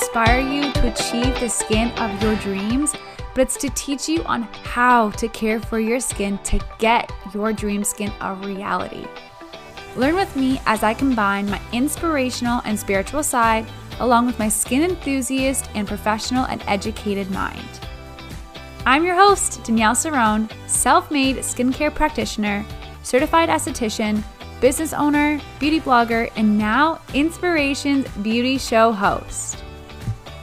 inspire you to achieve the skin of your dreams, but it's to teach you on how to care for your skin to get your dream skin a reality. Learn with me as I combine my inspirational and spiritual side along with my skin enthusiast and professional and educated mind. I'm your host, Danielle Cerrone, self-made skincare practitioner, certified esthetician, business owner, beauty blogger, and now Inspirations Beauty Show host.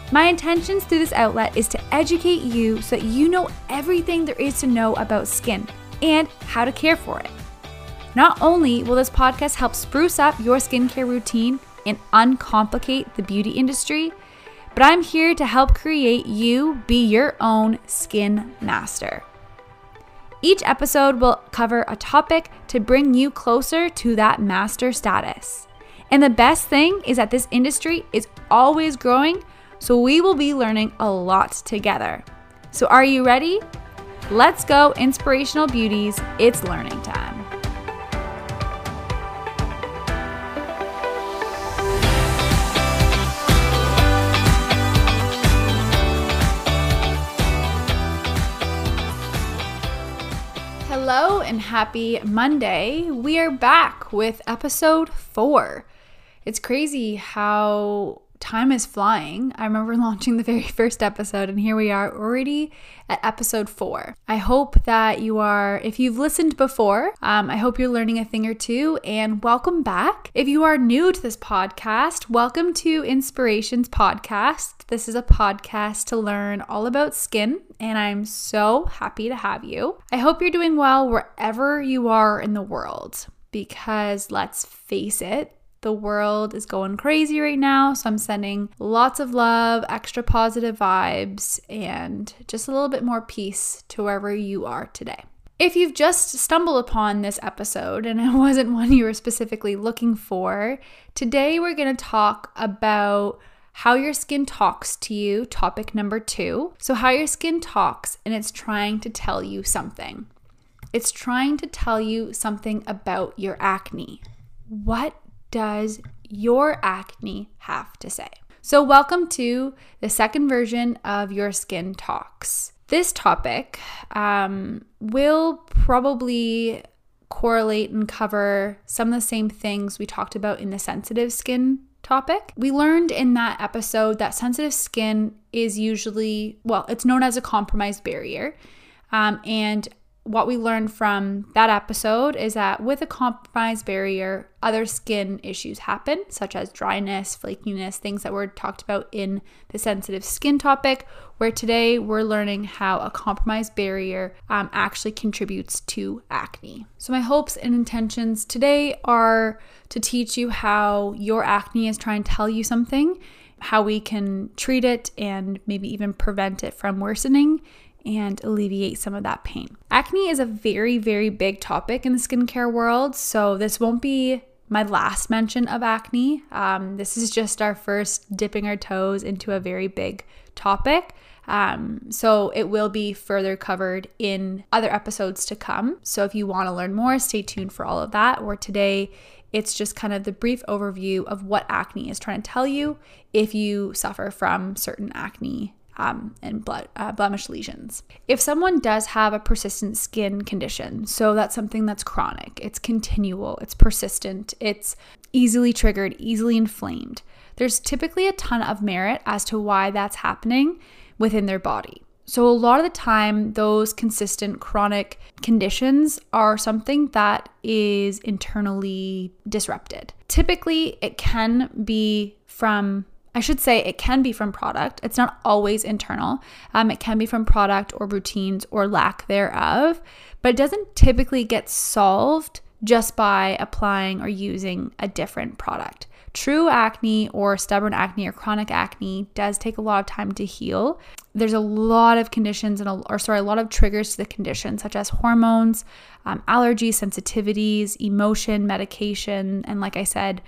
My intentions through this outlet is to educate you so that you know everything there is to know about skin and how to care for it. Not only will this podcast help spruce up your skincare routine and uncomplicate the beauty industry, but I'm here to help create you be your own skin master. Each episode will cover a topic to bring you closer to that master status. And the best thing is that this industry is always growing, so we will be learning a lot together. So are you ready? Let's go, Inspirational Beauties. It's learning time. Hello and happy Monday. We are back with episode 4. It's crazy how time is flying. I remember launching the very first episode and here we are already at episode 4. I hope that you are, if you've listened before, I hope you're learning a thing or two and welcome back. If you are new to this podcast, welcome to Inspirations Podcast. This is a podcast to learn all about skin and I'm so happy to have you. I hope you're doing well wherever you are in the world because let's face it, the world is going crazy right now, so I'm sending lots of love, extra positive vibes, and just a little bit more peace to wherever you are today. If you've just stumbled upon this episode and it wasn't one you were specifically looking for, today we're going to talk about how your skin talks to you, topic number 2. So how your skin talks and it's trying to tell you something. It's trying to tell you something about your acne. What does your acne have to say? So welcome to the second version of your skin talks. This topic will probably correlate and cover some of the same things we talked about in the sensitive skin topic. We learned in that episode that sensitive skin is usually, well, it's known as a compromised barrier. And what we learned from that episode is that with a compromised barrier, other skin issues happen, such as dryness, flakiness, things that were talked about in the sensitive skin topic, where today we're learning how a compromised barrier actually contributes to acne. So my hopes and intentions today are to teach you how your acne is trying to tell you something, how we can treat it and maybe even prevent it from worsening and alleviate some of that pain. Acne is a very, very big topic in the skincare world, so this won't be my last mention of acne. This is just our first dipping our toes into a very big topic. So it will be further covered in other episodes to come. So if you want to learn more, stay tuned for all of that. Or today, it's just kind of the brief overview of what acne is trying to tell you if you suffer from certain acne and blemish lesions. If someone does have a persistent skin condition, so that's something that's chronic, it's continual, it's persistent, it's easily triggered, easily inflamed, there's typically a ton of merit as to why that's happening within their body. So a lot of the time, those consistent chronic conditions are something that is internally disrupted. Typically, it can be from product. It's not always internal. It can be from product or routines or lack thereof, but it doesn't typically get solved just by applying or using a different product. True acne or stubborn acne or chronic acne does take a lot of time to heal. There's a lot of conditions a lot of triggers to the condition, such as hormones, allergies, sensitivities, emotion, medication, and like I said,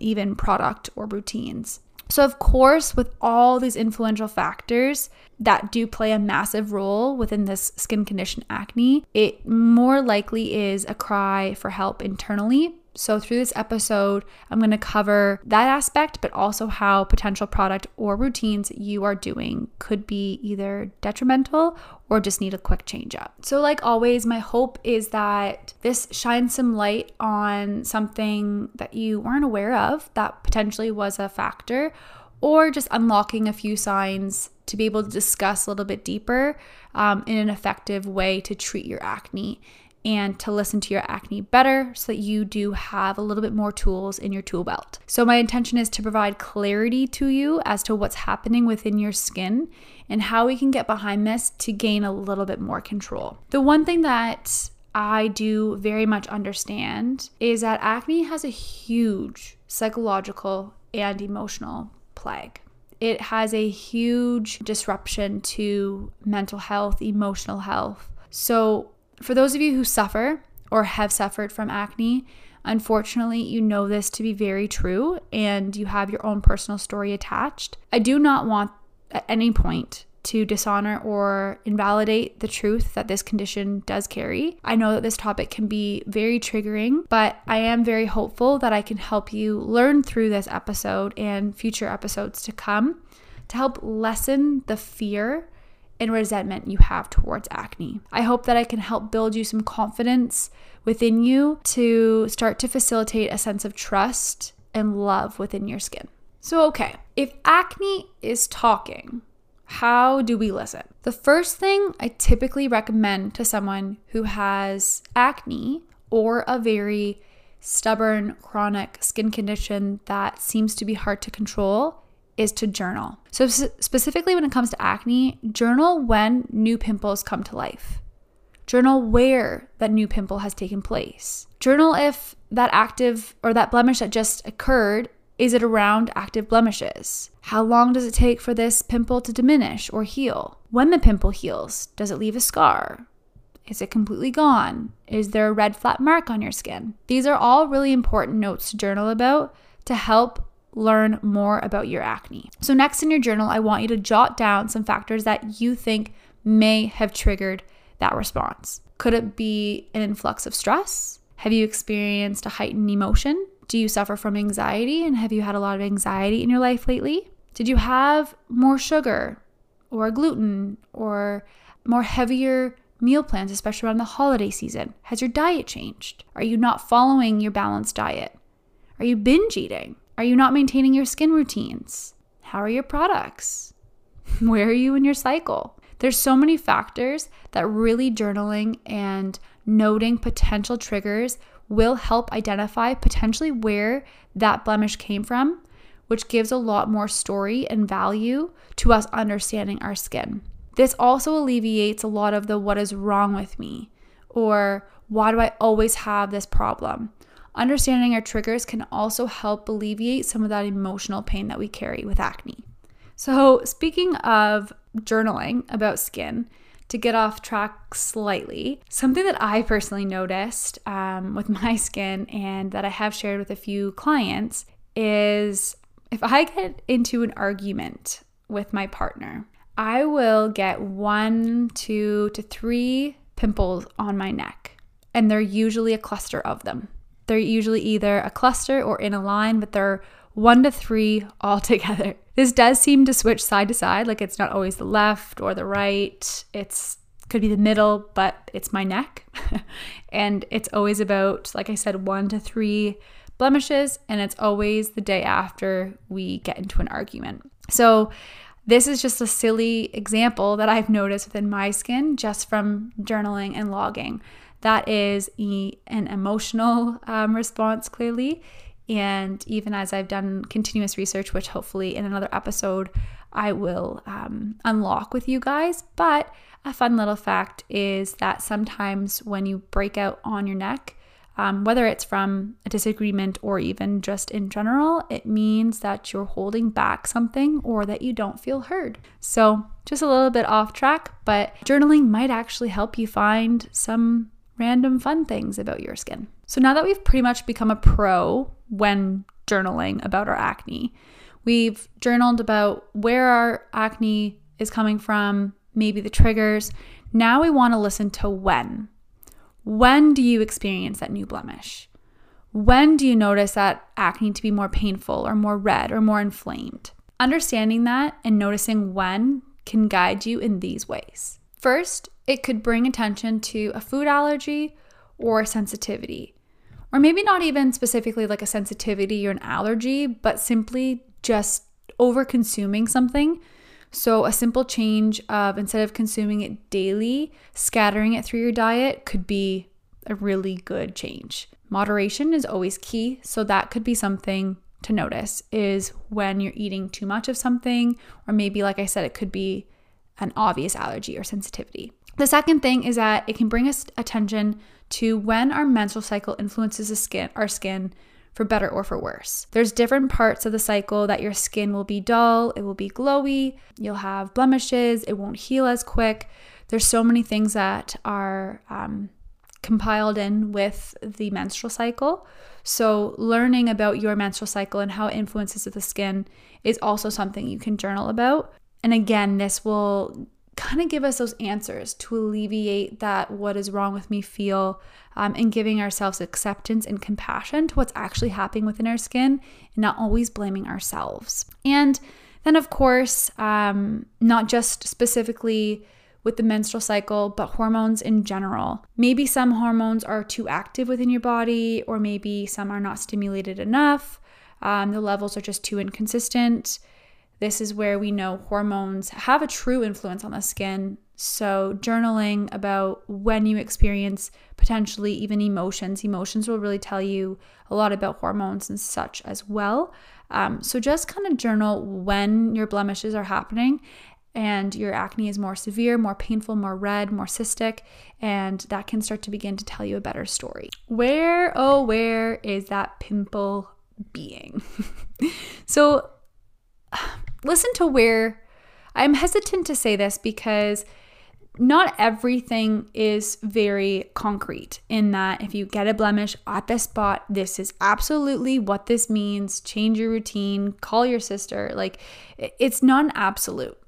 even product or routines. So of course, with all these influential factors that do play a massive role within this skin condition acne, it more likely is a cry for help internally So through this episode, I'm going to cover that aspect, but also how potential product or routines you are doing could be either detrimental or just need a quick change up. So like always, my hope is that this shines some light on something that you weren't aware of that potentially was a factor, or just unlocking a few signs to be able to discuss a little bit deeper in an effective way to treat your acne and to listen to your acne better so that you do have a little bit more tools in your tool belt. So my intention is to provide clarity to you as to what's happening within your skin and how we can get behind this to gain a little bit more control. The one thing that I do very much understand is that acne has a huge psychological and emotional plague. It has a huge disruption to mental health, emotional health. So for those of you who suffer or have suffered from acne, unfortunately, you know this to be very true and you have your own personal story attached. I do not want at any point to dishonor or invalidate the truth that this condition does carry. I know that this topic can be very triggering, but I am very hopeful that I can help you learn through this episode and future episodes to come to help lessen the fear and resentment you have towards acne. I hope that I can help build you some confidence within you to start to facilitate a sense of trust and love within your skin. So, okay, if acne is talking, how do we listen? The first thing I typically recommend to someone who has acne or a very stubborn chronic skin condition that seems to be hard to control is to journal. So specifically when it comes to acne, journal when new pimples come to life. Journal where that new pimple has taken place. Journal if that active or that blemish that just occurred, is it around active blemishes? How long does it take for this pimple to diminish or heal? When the pimple heals, does it leave a scar? Is it completely gone? Is there a red flat mark on your skin? These are all really important notes to journal about to help learn more about your acne. So next in your journal, I want you to jot down some factors that you think may have triggered that response. Could it be an influx of stress? Have you experienced a heightened emotion? Do you suffer from anxiety, and have you had a lot of anxiety in your life lately? Did you have more sugar or gluten or more heavier meal plans, especially around the holiday season? Has your diet changed? Are you not following your balanced diet? Are you binge eating? Are you not maintaining your skin routines? How are your products? Where are you in your cycle? There's so many factors that really journaling and noting potential triggers will help identify potentially where that blemish came from, which gives a lot more story and value to us understanding our skin. This also alleviates a lot of the what is wrong with me or why do I always have this problem? Understanding our triggers can also help alleviate some of that emotional pain that we carry with acne. So speaking of journaling about skin, to get off track slightly, something that I personally noticed with my skin and that I have shared with a few clients is if I get into an argument with my partner, I will get 1, 2 to 3 pimples on my neck, and they're usually a cluster of them. They're usually either a cluster or in a line, but they're 1 to 3 all together. This does seem to switch side to side, like it's not always the left or the right. It could be the middle, but it's my neck. And it's always about, like I said, 1 to 3 blemishes, and it's always the day after we get into an argument. So this is just a silly example that I've noticed within my skin just from journaling and logging. That is an emotional response, clearly. And even as I've done continuous research, which hopefully in another episode I will unlock with you guys. But a fun little fact is that sometimes when you break out on your neck, whether it's from a disagreement or even just in general, it means that you're holding back something or that you don't feel heard. So just a little bit off track, but journaling might actually help you find some random fun things about your skin. So now that we've pretty much become a pro when journaling about our acne, we've journaled about where our acne is coming from, maybe the triggers. Now we want to listen to when. When do you experience that new blemish? When do you notice that acne to be more painful or more red or more inflamed? Understanding that and noticing when can guide you in these ways. First, it could bring attention to a food allergy or sensitivity, or maybe not even specifically like a sensitivity or an allergy, but simply just over-consuming something. So a simple change of, instead of consuming it daily, scattering it through your diet could be a really good change. Moderation is always key, so that could be something to notice, is when you're eating too much of something, or maybe, like I said, it could be an obvious allergy or sensitivity. The second thing is that it can bring us attention to when our menstrual cycle influences the skin, our skin, for better or for worse. There's different parts of the cycle that your skin will be dull, it will be glowy, you'll have blemishes, it won't heal as quick. There's so many things that are compiled in with the menstrual cycle. So learning about your menstrual cycle and how it influences the skin is also something you can journal about. And again, this will kind of give us those answers to alleviate that what is wrong with me feel, and giving ourselves acceptance and compassion to what's actually happening within our skin and not always blaming ourselves. And then of course, not just specifically with the menstrual cycle, but hormones in general. Maybe some hormones are too active within your body, or maybe some are not stimulated enough. The levels are just too inconsistent. This is where we know hormones have a true influence on the skin. So journaling about when you experience potentially even emotions. Emotions will really tell you a lot about hormones and such as well. So just kind of journal when your blemishes are happening and your acne is more severe, more painful, more red, more cystic, and that can start to begin to tell you a better story. Where, oh, where is that pimple being? So listen to where, I'm hesitant to say this because not everything is very concrete, in that if you get a blemish at this spot, this is absolutely what this means, change your routine, call your sister. Like, it's not an absolute.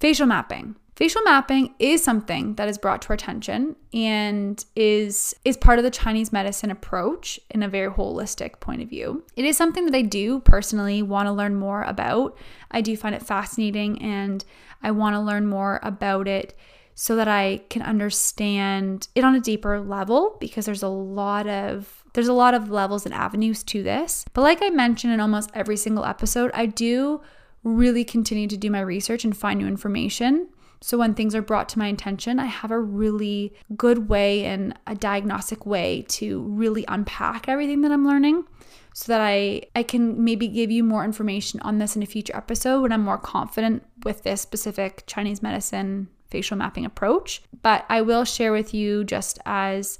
Facial mapping. Facial mapping is something that is brought to our attention and is part of the Chinese medicine approach in a very holistic point of view. It is something that I do personally want to learn more about. I do find it fascinating and I want to learn more about it so that I can understand it on a deeper level, because there's a lot of levels and avenues to this. But like I mentioned in almost every single episode, I do really continue to do my research and find new information. So when things are brought to my attention, I have a really good way and a diagnostic way to really unpack everything that I'm learning, so that I can maybe give you more information on this in a future episode when I'm more confident with this specific Chinese medicine facial mapping approach. But I will share with you just as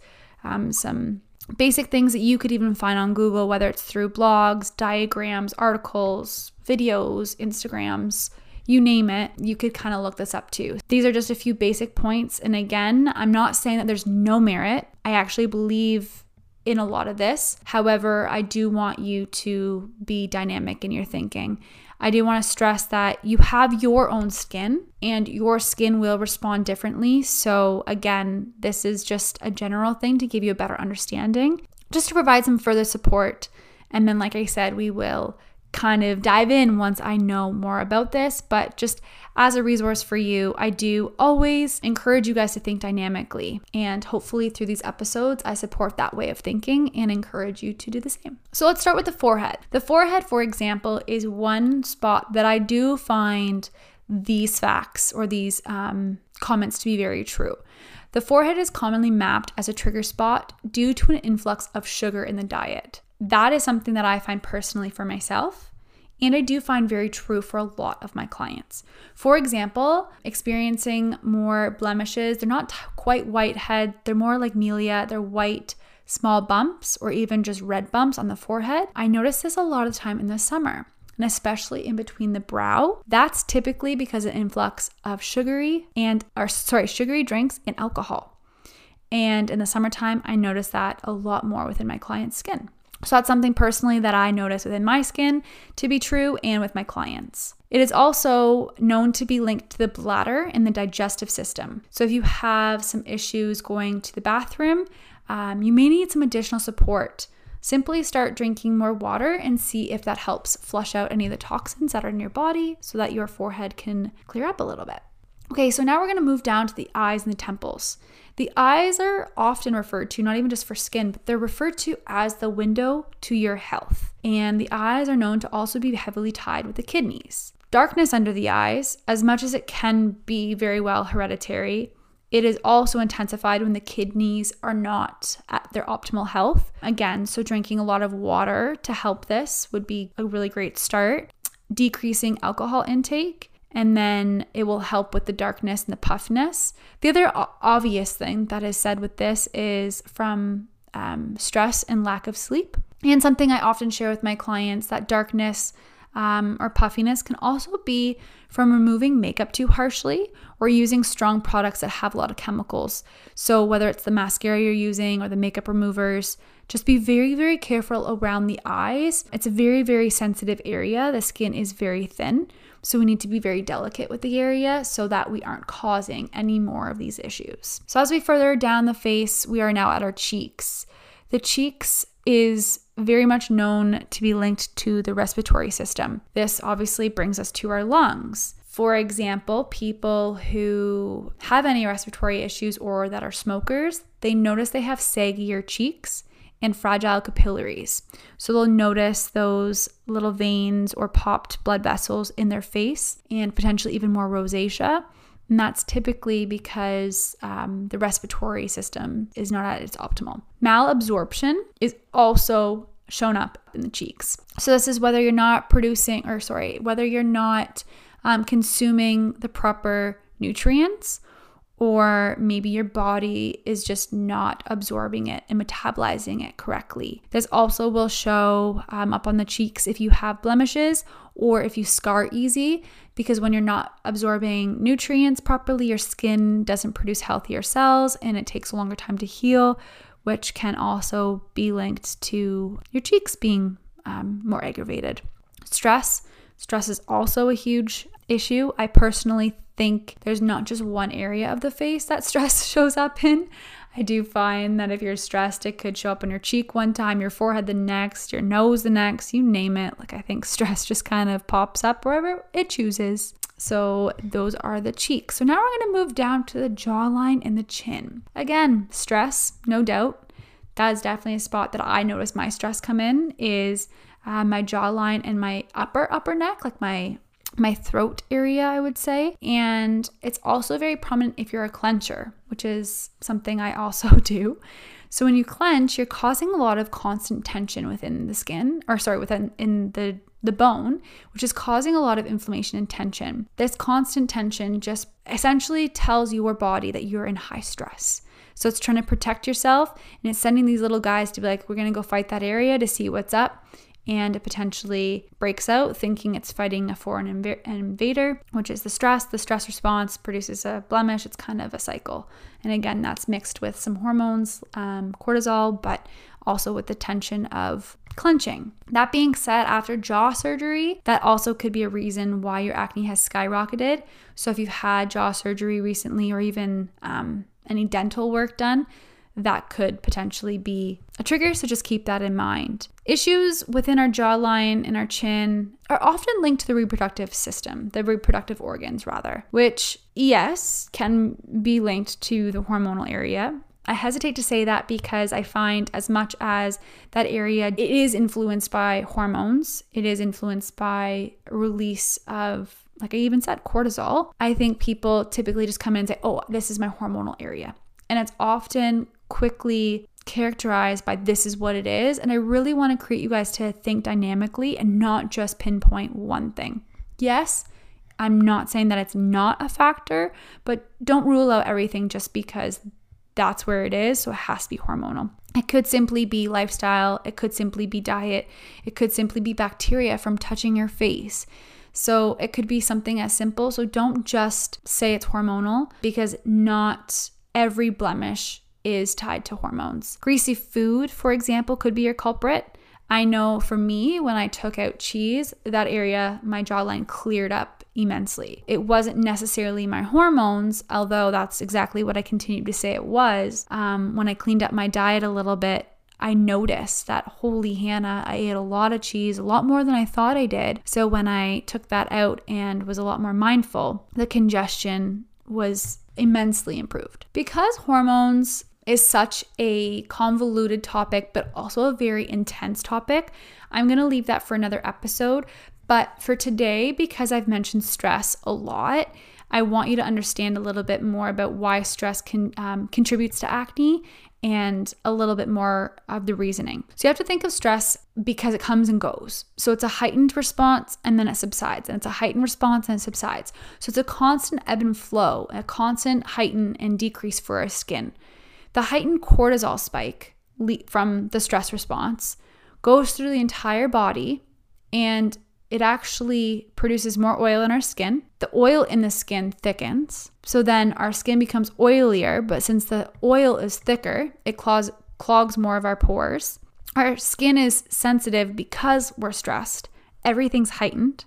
some basic things that you could even find on Google, whether it's through blogs, diagrams, articles, videos, Instagrams, you name it, you could kind of look this up too. These are just a few basic points. And again, I'm not saying that there's no merit. I actually believe in a lot of this. However, I do want you to be dynamic in your thinking. I do want to stress that you have your own skin and your skin will respond differently. So again, this is just a general thing to give you a better understanding, just to provide some further support. And then, like I said, we will kind of dive in once I know more about this, but just as a resource for you, I do always encourage you guys to think dynamically, and hopefully through these episodes I support that way of thinking and encourage you to do the same. So let's start with the forehead. The forehead, for example, is one spot that I do find these facts or these comments to be very true. The forehead is commonly mapped as a trigger spot due to an influx of sugar in the diet. That is something that I find personally for myself, and I do find very true for a lot of my clients. For example, experiencing more blemishes, they're not quite whitehead, they're more like mealia, they're white, small bumps, or even just red bumps on the forehead. I notice this a lot of the time in the summer, and especially in between the brow. That's typically because of influx of sugary drinks and alcohol. And in the summertime, I notice that a lot more within my client's skin. So that's something personally that I notice within my skin to be true and with my clients. It is also known to be linked to the bladder and the digestive system. So if you have some issues going to the bathroom, you may need some additional support, Simply start drinking more water and see if that helps flush out any of the toxins that are in your body so that your forehead can clear up a little bit. Okay, so now we're going to move down to the eyes and the temples. The eyes are often referred to, not even just for skin, but they're referred to as the window to your health. And the eyes are known to also be heavily tied with the kidneys. Darkness under the eyes, as much as it can be very well hereditary, it is also intensified when the kidneys are not at their optimal health. Again, so drinking a lot of water to help this would be a really great start. Decreasing alcohol intake. And then it will help with the darkness and the puffiness. The other obvious thing that is said with this is from stress and lack of sleep. And something I often share with my clients, that darkness or puffiness can also be from removing makeup too harshly or using strong products that have a lot of chemicals. So whether it's the mascara you're using or the makeup removers, just be very, very careful around the eyes. It's a very, very sensitive area. The skin is very thin. So we need to be very delicate with the area so that we aren't causing any more of these issues. So as we further down the face, we are now at our cheeks. The cheeks is very much known to be linked to the respiratory system. This obviously brings us to our lungs. For example, people who have any respiratory issues or that are smokers, they notice they have saggier cheeks and fragile capillaries. So they'll notice those little veins or popped blood vessels in their face and potentially even more rosacea. And that's typically because the respiratory system is not at its optimal. Malabsorption is also shown up in the cheeks. So this is whether you're not consuming the proper nutrients, or maybe your body is just not absorbing it and metabolizing it correctly. This also will show up on the cheeks if you have blemishes or if you scar easy, because when you're not absorbing nutrients properly, your skin doesn't produce healthier cells and it takes a longer time to heal, which can also be linked to your cheeks being more aggravated. Stress is also a huge issue. I personally think there's not just one area of the face that stress shows up in. I do find that if you're stressed, it could show up on your cheek one time, your forehead the next, your nose the next, you name it. Like, I think stress just kind of pops up wherever it chooses. So those are the cheeks. So now we're going to move down to the jawline and the chin. Again, stress, no doubt. That is definitely a spot that I notice my stress come in, is my jawline and my upper neck, like my throat area, I would say. And it's also very prominent if you're a clencher, which is something I also do. So when you clench, you're causing a lot of constant tension within the bone, which is causing a lot of inflammation and tension. This constant tension just essentially tells your body that you're in high stress. So it's trying to protect yourself, and it's sending these little guys to be like, we're going to go fight that area to see what's up. And it potentially breaks out thinking it's fighting a foreign invader, which is the stress. The stress response produces a blemish. It's kind of a cycle. And again, that's mixed with some hormones, cortisol, but also with the tension of clenching. That being said, after jaw surgery, that also could be a reason why your acne has skyrocketed. So if you've had jaw surgery recently or even any dental work done, that could potentially be a trigger, so just keep that in mind. Issues within our jawline and our chin are often linked to the reproductive system, the reproductive organs rather, which, yes, can be linked to the hormonal area. I hesitate to say that because I find as much as that area, it is influenced by hormones, it is influenced by release of, like I even said, cortisol. I think people typically just come in and say, oh, this is my hormonal area. And it's often quickly characterized by this is what it is. And I really want to create you guys to think dynamically and not just pinpoint one thing. Yes, I'm not saying that it's not a factor, but don't rule out everything just because that's where it is. So it has to be hormonal. It could simply be lifestyle. It could simply be diet. It could simply be bacteria from touching your face. So it could be something as simple. So don't just say it's hormonal, because not every blemish is tied to hormones. Greasy food, for example, could be your culprit. I know for me, when I took out cheese, that area, my jawline, cleared up immensely. It wasn't necessarily my hormones, although that's exactly what I continued to say it was. When I cleaned up my diet a little bit, I noticed that, holy Hannah, I ate a lot of cheese, a lot more than I thought I did. So when I took that out and was a lot more mindful, the congestion was immensely improved. Because hormones is such a convoluted topic, but also a very intense topic, I'm going to leave that for another episode. But for today, because I've mentioned stress a lot, I want you to understand a little bit more about why stress can contributes to acne and a little bit more of the reasoning. So you have to think of stress because it comes and goes. So it's a heightened response and then it subsides, and it's a heightened response and it subsides. So it's a constant ebb and flow, a constant heighten and decrease for our skin. The heightened cortisol spike from the stress response goes through the entire body, and it actually produces more oil in our skin. The oil in the skin thickens. So then our skin becomes oilier, but since the oil is thicker, it clogs more of our pores. Our skin is sensitive because we're stressed. Everything's heightened.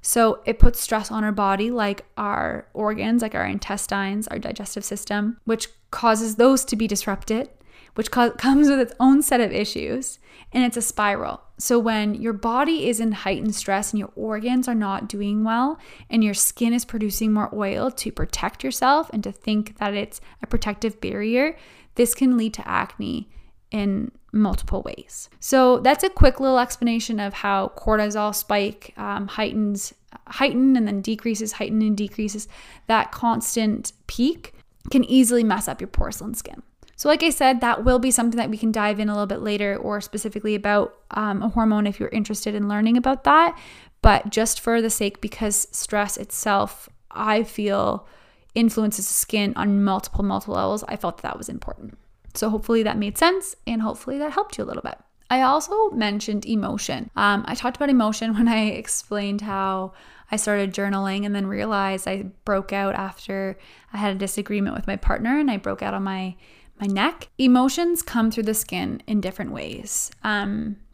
So it puts stress on our body, like our organs, like our intestines, our digestive system, which causes those to be disrupted, which comes with its own set of issues, and it's a spiral. So when your body is in heightened stress and your organs are not doing well and your skin is producing more oil to protect yourself and to think that it's a protective barrier, this can lead to acne in multiple ways. So that's a quick little explanation of how cortisol spike heighten and then decreases, heighten and decreases. That constant peak can easily mess up your porcelain skin. So like I said, that will be something that we can dive in a little bit later, or specifically about a hormone if you're interested in learning about that. But just for the sake, because stress itself, I feel, influences the skin on multiple levels, I felt that was important. So hopefully that made sense, and hopefully that helped you a little bit. I also mentioned emotion. I talked about emotion when I explained how I started journaling and then realized I broke out after I had a disagreement with my partner, and I broke out on my neck. Emotions come through the skin in different ways.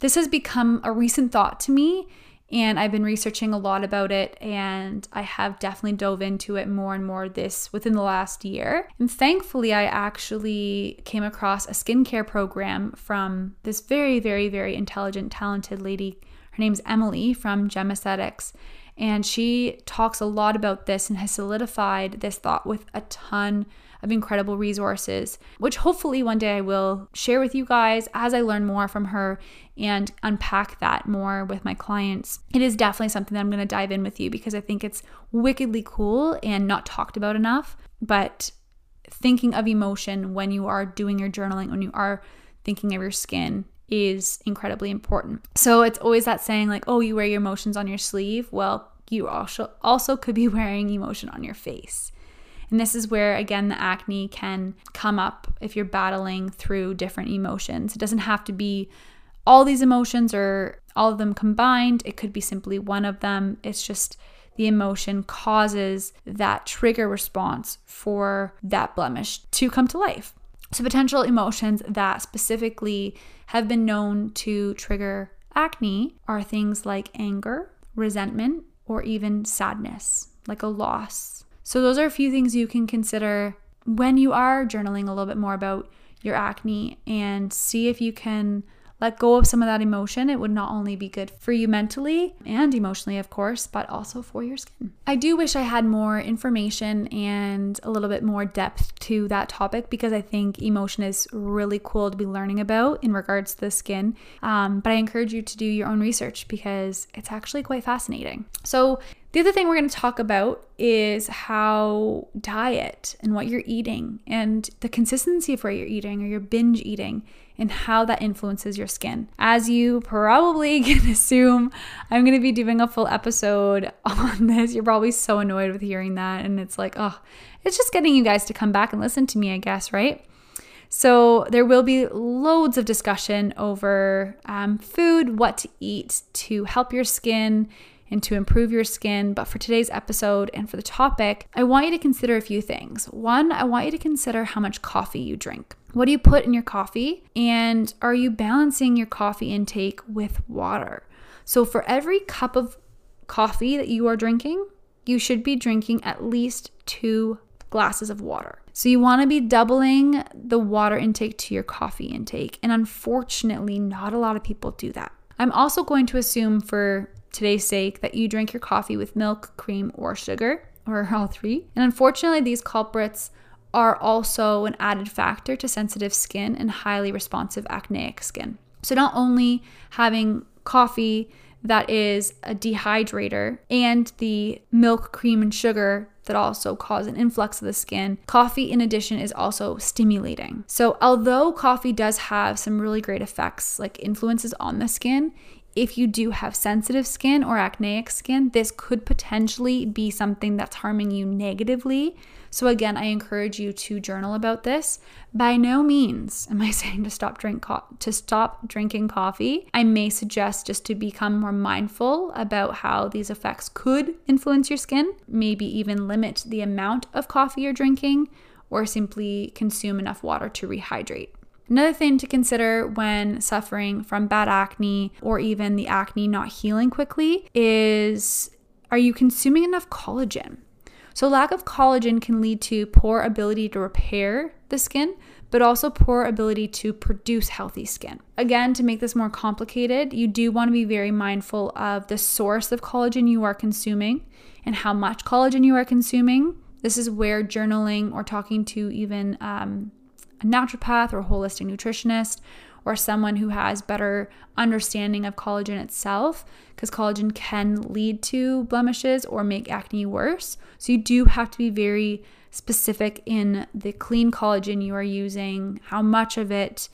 This has become a recent thought to me, and I've been researching a lot about it, and I have definitely dove into it more and more within the last year. And thankfully, I actually came across a skincare program from this very, very, very intelligent, talented lady. Her name's Emily from Gem Aesthetics. And she talks a lot about this and has solidified this thought with a ton of incredible resources, which hopefully one day I will share with you guys as I learn more from her and unpack that more with my clients. It is definitely something that I'm going to dive in with you, because I think it's wickedly cool and not talked about enough. But thinking of emotion when you are doing your journaling, when you are thinking of your skin, is incredibly important. So it's always that saying like, oh, you wear your emotions on your sleeve. Well, you also could be wearing emotion on your face. And this is where, again, the acne can come up if you're battling through different emotions. It doesn't have to be all these emotions or all of them combined. It could be simply one of them. It's just the emotion causes that trigger response for that blemish to come to life. So potential emotions that specifically have been known to trigger acne are things like anger, resentment, or even sadness, like a loss. So those are a few things you can consider when you are journaling a little bit more about your acne, and see if you can let go of some of that emotion. It would not only be good for you mentally and emotionally, of course, but also for your skin. I do wish I had more information and a little bit more depth to that topic, because I think emotion is really cool to be learning about in regards to the skin. But I encourage you to do your own research, because it's actually quite fascinating. So the other thing we're going to talk about is how diet and what you're eating and the consistency of what you're eating or your binge eating and how that influences your skin. As you probably can assume, I'm going to be doing a full episode on this. You're probably so annoyed with hearing that, and it's like, oh, it's just getting you guys to come back and listen to me, I guess, right? So there will be loads of discussion over food, what to eat to help your skin and to improve your skin. But for today's episode and for the topic, I want you to consider a few things. One, I want you to consider how much coffee you drink. What do you put in your coffee? And are you balancing your coffee intake with water? So for every cup of coffee that you are drinking, you should be drinking at least 2 glasses of water. So you want to be doubling the water intake to your coffee intake. And unfortunately, not a lot of people do that. I'm also going to assume for today's sake that you drink your coffee with milk, cream, or sugar, or all three. And unfortunately, these culprits are also an added factor to sensitive skin and highly responsive acneic skin. So not only having coffee that is a dehydrator and the milk, cream, and sugar that also cause an influx of the skin, coffee in addition is also stimulating. So although coffee does have some really great effects, like influences on the skin, if you do have sensitive skin or acneic skin, this could potentially be something that's harming you negatively. So again, I encourage you to journal about this. By no means am I saying to stop drinking coffee. I may suggest just to become more mindful about how these effects could influence your skin, maybe even limit the amount of coffee you're drinking, or simply consume enough water to rehydrate. Another thing to consider when suffering from bad acne or even the acne not healing quickly is, are you consuming enough collagen? So lack of collagen can lead to poor ability to repair the skin, but also poor ability to produce healthy skin. Again, to make this more complicated, you do want to be very mindful of the source of collagen you are consuming and how much collagen you are consuming. This is where journaling or talking to even a naturopath or a holistic nutritionist or someone who has better understanding of collagen itself, because collagen can lead to blemishes or make acne worse. So you do have to be very specific in the clean collagen you are using, how much of it,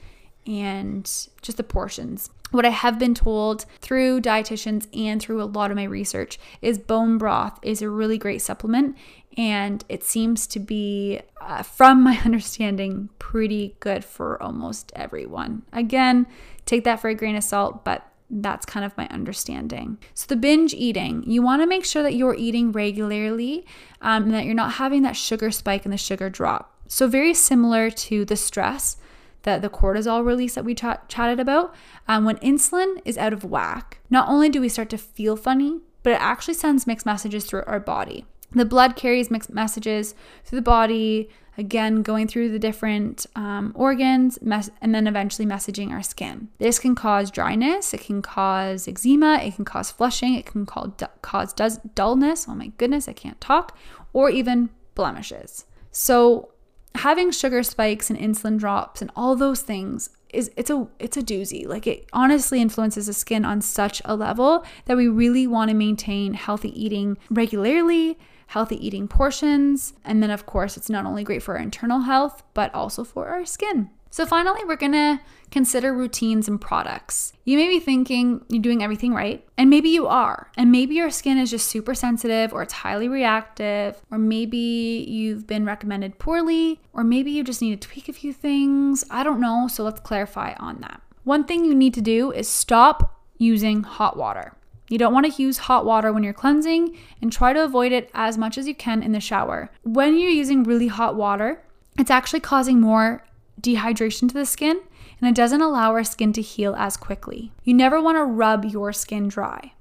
and just the portions. What I have been told through dietitians and through a lot of my research is bone broth is a really great supplement, and it seems to be, from my understanding, pretty good for almost everyone. Again, take that for a grain of salt, but that's kind of my understanding. So the binge eating, you want to make sure that you're eating regularly, and that you're not having that sugar spike and the sugar drop. So very similar to the stress, that the cortisol release that we chatted about, when insulin is out of whack, not only do we start to feel funny, but it actually sends mixed messages through our body. The blood carries mixed messages through the body, again, going through the different organs, and then eventually messaging our skin. This can cause dryness, it can cause eczema, it can cause flushing, it can cause dullness, oh my goodness, I can't talk, or even blemishes. So having sugar spikes and insulin drops and all those things it's a doozy. Like, it honestly influences the skin on such a level that we really want to maintain healthy eating regularly, healthy eating portions, and then of course it's not only great for our internal health but also for our skin. So finally, we're gonna consider routines and products. You may be thinking you're doing everything right, and maybe you are, and maybe your skin is just super sensitive, or it's highly reactive, or maybe you've been recommended poorly, or maybe you just need to tweak a few things. I don't know, so let's clarify on that. One thing you need to do is stop using hot water. You don't want to use hot water when you're cleansing, and try to avoid it as much as you can in the shower. When you're using really hot water, it's actually causing more dehydration to the skin, and it doesn't allow our skin to heal as quickly. You never want to rub your skin dry.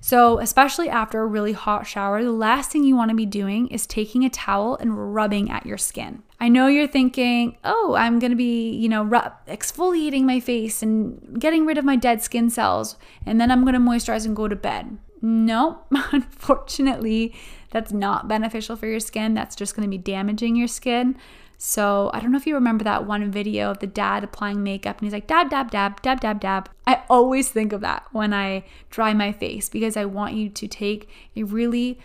So especially after a really hot shower, the last thing you want to be doing is taking a towel and rubbing at your skin. I know you're thinking, oh, I'm going to be, exfoliating my face and getting rid of my dead skin cells, and then I'm going to moisturize and go to bed. No, unfortunately, that's not beneficial for your skin. That's just going to be damaging your skin. So I don't know if you remember that one video of the dad applying makeup, and he's like, dab, dab, dab, dab, dab, dab. I always think of that when I dry my face, because I want you to take a really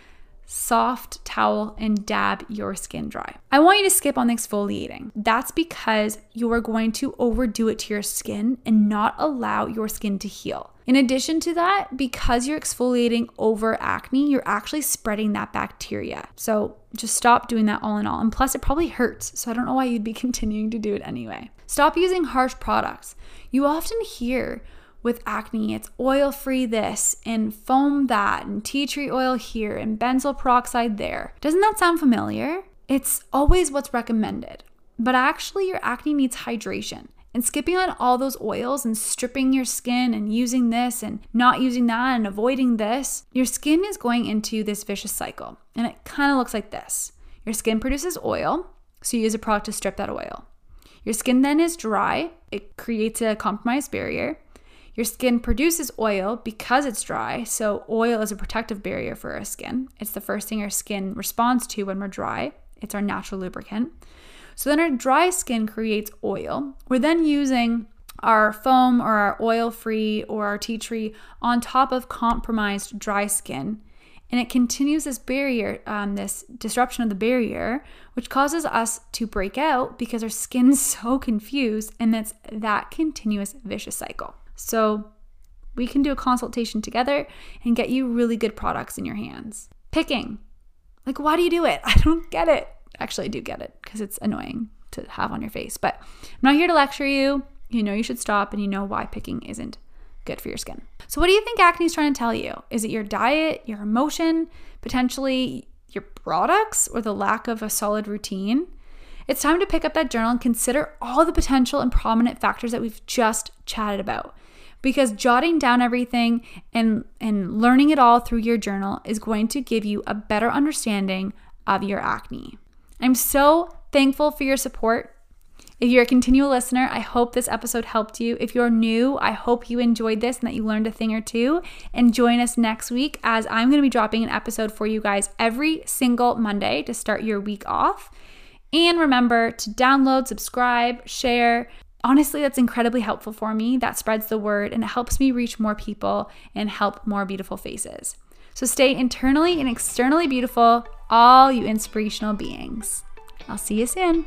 soft towel and dab your skin dry. I want you to skip on the exfoliating. That's because you are going to overdo it to your skin and not allow your skin to heal. In addition to that, because you're exfoliating over acne, you're actually spreading that bacteria. So just stop doing that all in all. And plus, it probably hurts, so I don't know why you'd be continuing to do it anyway. Stop using harsh products. You often hear with acne, it's oil-free this and foam that and tea tree oil here and benzoyl peroxide there. Doesn't that sound familiar? It's always what's recommended. But actually, your acne needs hydration. And skipping on all those oils and stripping your skin and using this and not using that and avoiding this, your skin is going into this vicious cycle. And it kind of looks like this. Your skin produces oil, so you use a product to strip that oil. Your skin then is dry. It creates a compromised barrier. Your skin produces oil because it's dry, so oil is a protective barrier for our skin. It's the first thing our skin responds to when we're dry. It's our natural lubricant. So then our dry skin creates oil. We're then using our foam or our oil-free or our tea tree on top of compromised dry skin. And it continues this barrier, this disruption of the barrier, which causes us to break out because our skin's so confused, and that's that continuous vicious cycle. So we can do a consultation together and get you really good products in your hands. Picking. Like, why do you do it? I don't get it. Actually, I do get it because it's annoying to have on your face, but I'm not here to lecture you. You know you should stop, and you know why picking isn't good for your skin. So what do you think acne is trying to tell you? Is it your diet, your emotion, potentially your products, or the lack of a solid routine? It's time to pick up that journal and consider all the potential and prominent factors that we've just chatted about, because jotting down everything and learning it all through your journal is going to give you a better understanding of your acne. I'm so thankful for your support. If you're a continual listener, I hope this episode helped you. If you're new, I hope you enjoyed this and that you learned a thing or two. And join us next week, as I'm going to be dropping an episode for you guys every single Monday to start your week off. And remember to download, subscribe, share. Honestly, that's incredibly helpful for me. That spreads the word and it helps me reach more people and help more beautiful faces. So stay internally and externally beautiful, all you inspirational beings. I'll see you soon.